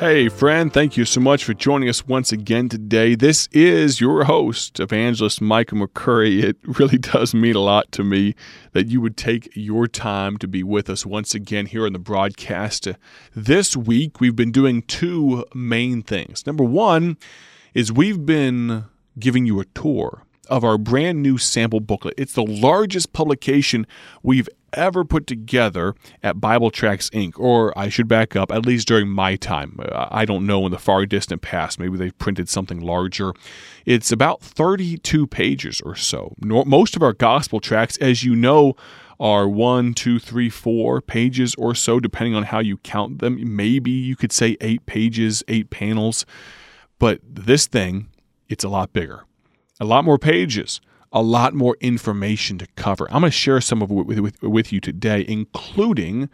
Hey friend, thank you so much for joining us once again today. This is your host, Evangelist Michael McCurry. It really does mean a lot to me that you would take your time to be with us once again here on the broadcast. This week, we've been doing two main things. Number one is we've been giving you a tour of our brand new sample booklet. It's the largest publication we've ever put together at Bible Tracts Inc., or I should back up, at least during my time. I don't know, in the far distant past, maybe they've printed something larger. It's about 32 pages or so. Most of our gospel tracts, as you know, are 1, 2, 3, 4 pages or so, depending on how you count them. Maybe you could say 8 pages, 8 panels, but this thing, it's a lot bigger. A lot more pages, a lot more information to cover. I'm going to share some of it with you today, including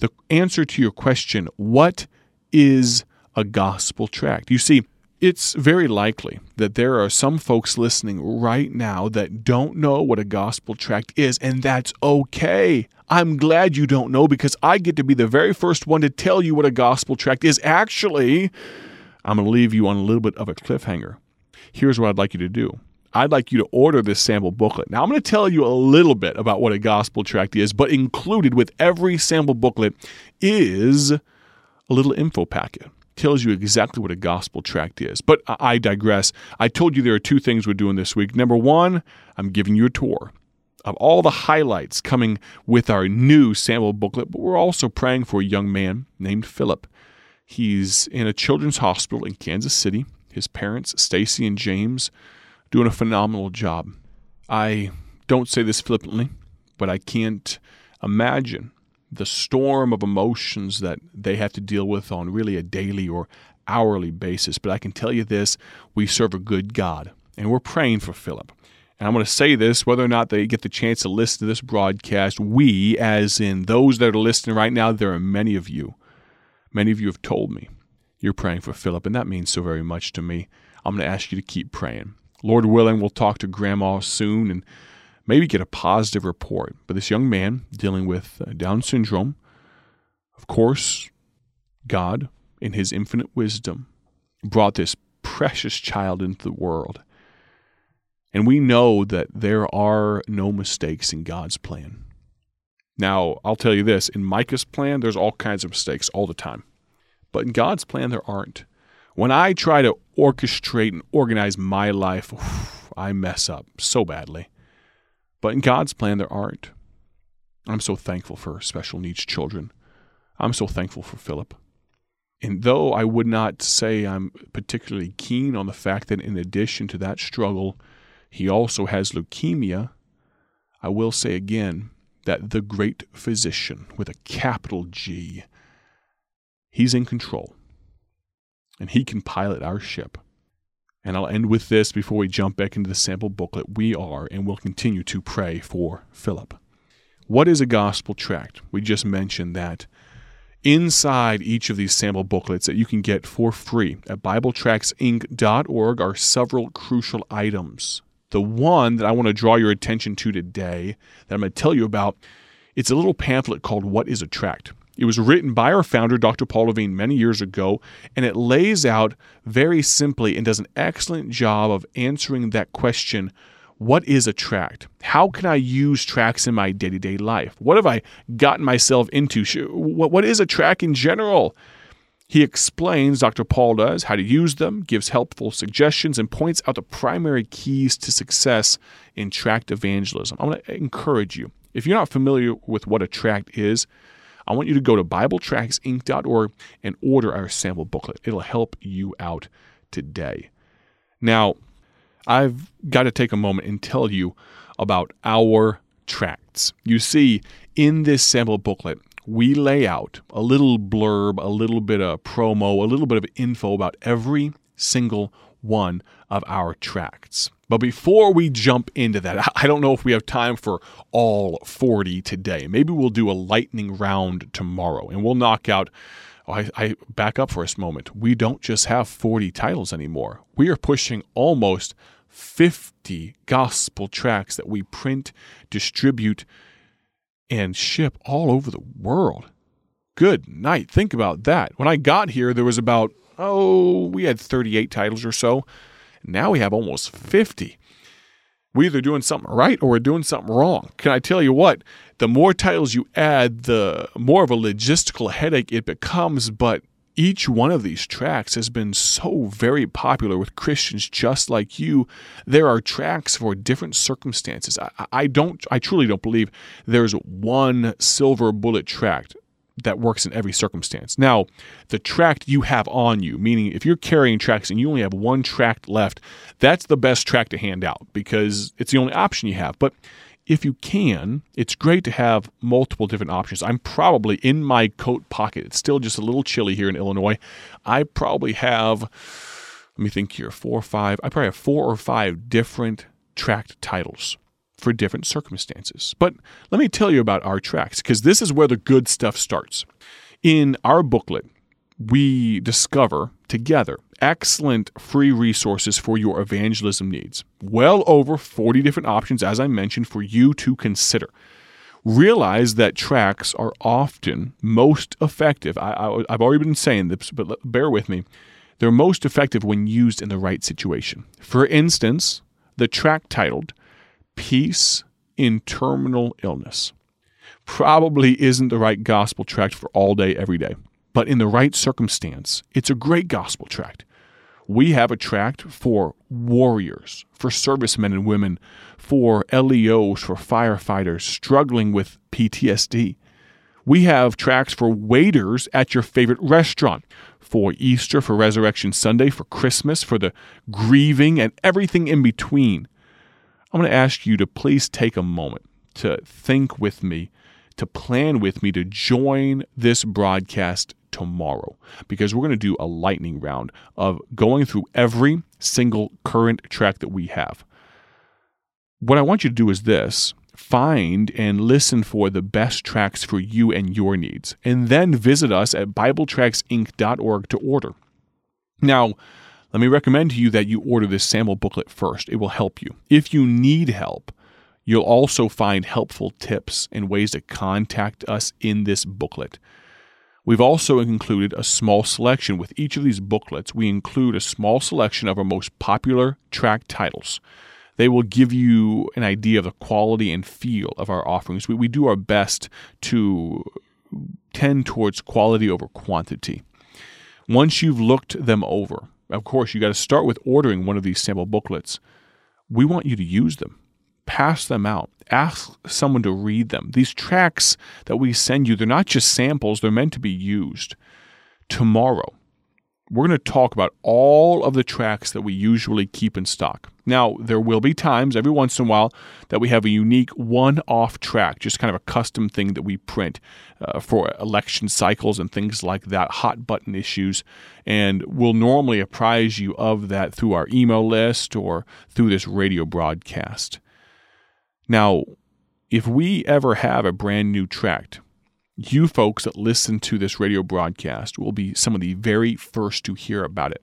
the answer to your question, what is a gospel tract? You see, it's very likely that there are some folks listening right now that don't know what a gospel tract is, and that's okay. I'm glad you don't know, because I get to be the very first one to tell you what a gospel tract is. Actually, I'm going to leave you on a little bit of a cliffhanger. Here's what I'd like you to do. I'd like you to order this sample booklet. Now, I'm going to tell you a little bit about what a gospel tract is, but included with every sample booklet is a little info packet. Tells you exactly what a gospel tract is. But I digress. I told you there are two things we're doing this week. Number one, I'm giving you a tour of all the highlights coming with our new sample booklet, but we're also praying for a young man named Philip. He's in a children's hospital in Kansas City. His parents, Stacy and James, doing a phenomenal job. I don't say this flippantly, but I can't imagine the storm of emotions that they have to deal with on really a daily or hourly basis. But I can tell you this, we serve a good God, and we're praying for Philip. And I'm going to say this, whether or not they get the chance to listen to this broadcast, we, as in those that are listening right now, there are many of you. Many of you have told me you're praying for Philip, and that means so very much to me. I'm going to ask you to keep praying. Lord willing, we'll talk to Grandma soon and maybe get a positive report. But this young man dealing with Down syndrome, of course, God, in His infinite wisdom, brought this precious child into the world. And we know that there are no mistakes in God's plan. Now, I'll tell you this, in Micah's plan, there's all kinds of mistakes all the time. But in God's plan, there aren't. When I try to orchestrate and organize my life, I mess up so badly. But in God's plan, there aren't. I'm so thankful for special needs children. I'm so thankful for Philip. And though I would not say I'm particularly keen on the fact that in addition to that struggle, he also has leukemia, I will say again that the great physician with a capital G, He's in control, and He can pilot our ship. And I'll end with this before we jump back into the sample booklet. We are and will continue to pray for Philip. What is a gospel tract? We just mentioned that. Inside each of these sample booklets that you can get for free at BibleTractsInc.org are several crucial items. The one that I want to draw your attention to today, that I'm going to tell you about, it's a little pamphlet called What is a Tract? It was written by our founder, Dr. Paul Levine, many years ago, and it lays out very simply and does an excellent job of answering that question, what is a tract? How can I use tracts in my day-to-day life? What have I gotten myself into? What is a tract in general? He explains, Dr. Paul does, how to use them, gives helpful suggestions, and points out the primary keys to success in tract evangelism. I want to encourage you, if you're not familiar with what a tract is, I want you to go to BibleTractsInc.org and order our sample booklet. It'll help you out today. Now, I've got to take a moment and tell you about our tracts. You see, in this sample booklet, we lay out a little blurb, a little bit of promo, a little bit of info about every single one of our tracts. But before we jump into that, I don't know if we have time for all 40 today. Maybe we'll do a lightning round tomorrow, and we'll knock out... I back up for a moment. We don't just have 40 titles anymore. We are pushing almost 50 gospel tracts that we print, distribute, and ship all over the world. Good night. Think about that. When I got here, there was about, we had 38 titles or so. Now we have almost 50. We're either doing something right or we're doing something wrong. Can I tell you what? The more titles you add, the more of a logistical headache it becomes, but each one of these tracts has been so very popular with Christians just like you. There are tracts for different circumstances. I truly don't believe there's one silver bullet tract that works in every circumstance. Now, the tract you have on you, meaning if you're carrying tracts and you only have one tract left, that's the best tract to hand out because it's the only option you have. But if you can, it's great to have multiple different options. I'm probably in my coat pocket. It's still just a little chilly here in Illinois. I probably have, I probably have 4 or 5 different tract titles for different circumstances. But let me tell you about our tracts, because this is where the good stuff starts. In our booklet, we discover together excellent free resources for your evangelism needs. Well over 40 different options, as I mentioned, for you to consider. Realize that tracts are often most effective. I've already been saying this, but bear with me. They're most effective when used in the right situation. For instance, the tract titled Peace in Terminal Illness probably isn't the right gospel tract for all day, every day. But in the right circumstance, it's a great gospel tract. We have a tract for warriors, for servicemen and women, for LEOs, for firefighters struggling with PTSD. We have tracts for waiters at your favorite restaurant, for Easter, for Resurrection Sunday, for Christmas, for the grieving, and everything in between. I'm going to ask you to please take a moment to think with me, to plan with me, to join this broadcast tomorrow, because we're going to do a lightning round of going through every single current tract that we have. What I want you to do is this: find and listen for the best tracts for you and your needs, and then visit us at BibleTractsInc.org to order. Now, let me recommend to you that you order this sample booklet first. It will help you. If you need help, you'll also find helpful tips and ways to contact us in this booklet. We've also included a small selection. With each of these booklets, we include a small selection of our most popular tract titles. They will give you an idea of the quality and feel of our offerings. We do our best to tend towards quality over quantity. Once you've looked them over, of course, you got to start with ordering one of these sample booklets. We want you to use them. Pass them out. Ask someone to read them. These tracts that we send you, they're not just samples. They're meant to be used. Tomorrow, we're going to talk about all of the tracts that we usually keep in stock. Now, there will be times every once in a while that we have a unique one-off tract, just kind of a custom thing that we print for election cycles and things like that, hot-button issues. And we'll normally apprise you of that through our email list or through this radio broadcast. Now, if we ever have a brand new tract, you folks that listen to this radio broadcast will be some of the very first to hear about it.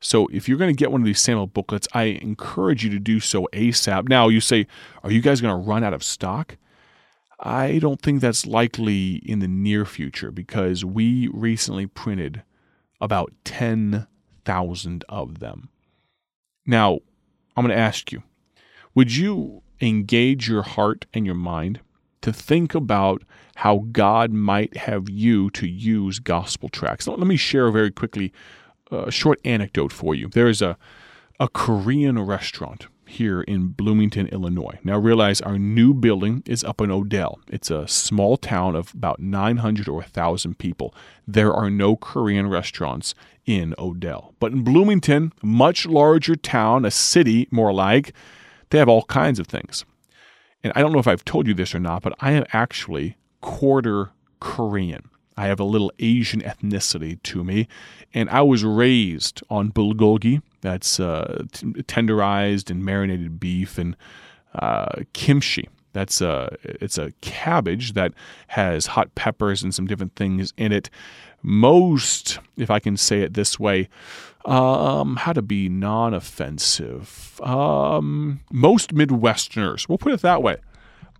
So if you're going to get one of these sample booklets, I encourage you to do so ASAP. Now, you say, are you guys going to run out of stock? I don't think that's likely in the near future, because we recently printed about 10,000 of them. Now, I'm going to ask you, would you engage your heart and your mind to think about how God might have you to use gospel tracts? Let me share very quickly a short anecdote for you. There is a Korean restaurant here in Bloomington, Illinois. Now realize our new building is up in Odell. It's a small town of about 900 or 1,000 people. There are no Korean restaurants in Odell. But in Bloomington, much larger town, a city more like, they have all kinds of things. And I don't know if I've told you this or not, but I am actually quarter Korean. I have a little Asian ethnicity to me, and I was raised on bulgogi. That's tenderized and marinated beef, and kimchi. That's it's a cabbage that has hot peppers and some different things in it. Most, if I can say it this way, how to be non-offensive. Most Midwesterners, we'll put it that way,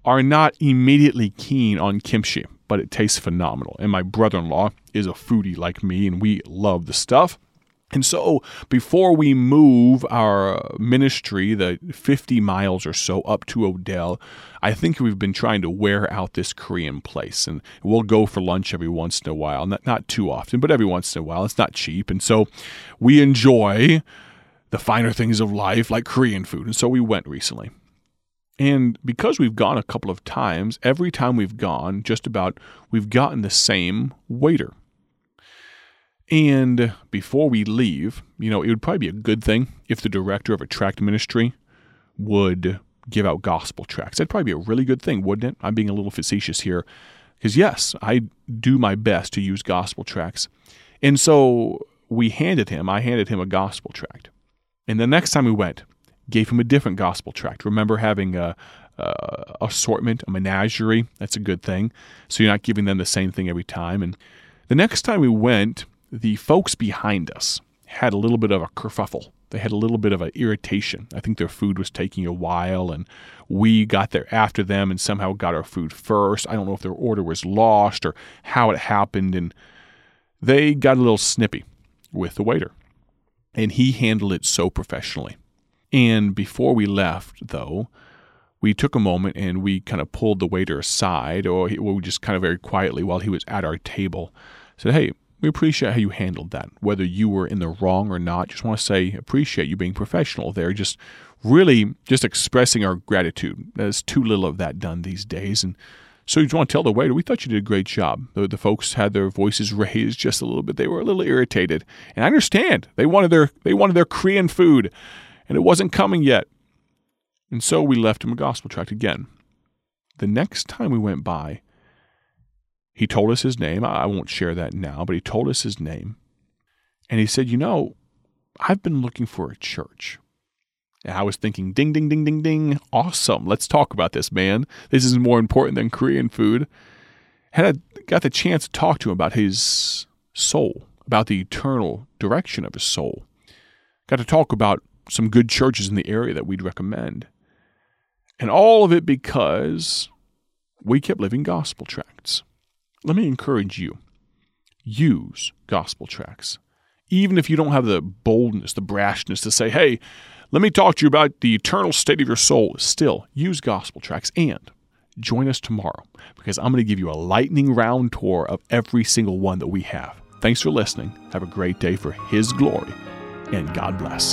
are not immediately keen on kimchi. but it tastes phenomenal. And my brother-in-law is a foodie like me, and we love the stuff. And so before we move our ministry, the 50 miles or so up to Odell, I think we've been trying to wear out this Korean place. And we'll go for lunch every once in a while. Not too often, but every once in a while. It's not cheap. And so we enjoy the finer things of life like Korean food. And so we went recently. And because we've gone a couple of times, every time we've gone, just about, we've gotten the same waiter. And before we leave, you know, it would probably be a good thing if the director of a tract ministry would give out gospel tracts. That'd probably be a really good thing, wouldn't it? I'm being a little facetious here because, yes, I do my best to use gospel tracts. And so I handed him a gospel tract. And the next time we went, gave him a different gospel tract. Remember having a assortment, a menagerie. That's a good thing. So you're not giving them the same thing every time. And the next time we went, the folks behind us had a little bit of a kerfuffle. They had a little bit of an irritation. I think their food was taking a while, and we got there after them and somehow got our food first. I don't know if their order was lost or how it happened, and they got a little snippy with the waiter, and he handled it so professionally. And before we left, though, we took a moment and we kind of pulled the waiter aside, or we just kind of very quietly while he was at our table said, "Hey, we appreciate how you handled that. Whether you were in the wrong or not, just want to say appreciate you being professional there. Just really just expressing our gratitude. There's too little of that done these days." And so you just want to tell the waiter, we thought you did a great job. The folks had their voices raised just a little bit. They were a little irritated. And I understand. They wanted their Korean food, and it wasn't coming yet. And so we left him a gospel tract again. The next time we went by, he told us his name. I won't share that now, but he told us his name. And he said, "You know, I've been looking for a church." And I was thinking, ding, ding, ding, ding, ding. Awesome. Let's talk about this, man. This is more important than Korean food. Had I got the chance to talk to him about his soul, about the eternal direction of his soul. Got to talk about some good churches in the area that we'd recommend. And all of it because we kept living gospel tracts. Let me encourage you, use gospel tracts. Even if you don't have the boldness, the brashness to say, "Hey, let me talk to you about the eternal state of your soul," still use gospel tracts. And join us tomorrow, because I'm going to give you a lightning round tour of every single one that we have. Thanks for listening. Have a great day for His glory, and God bless.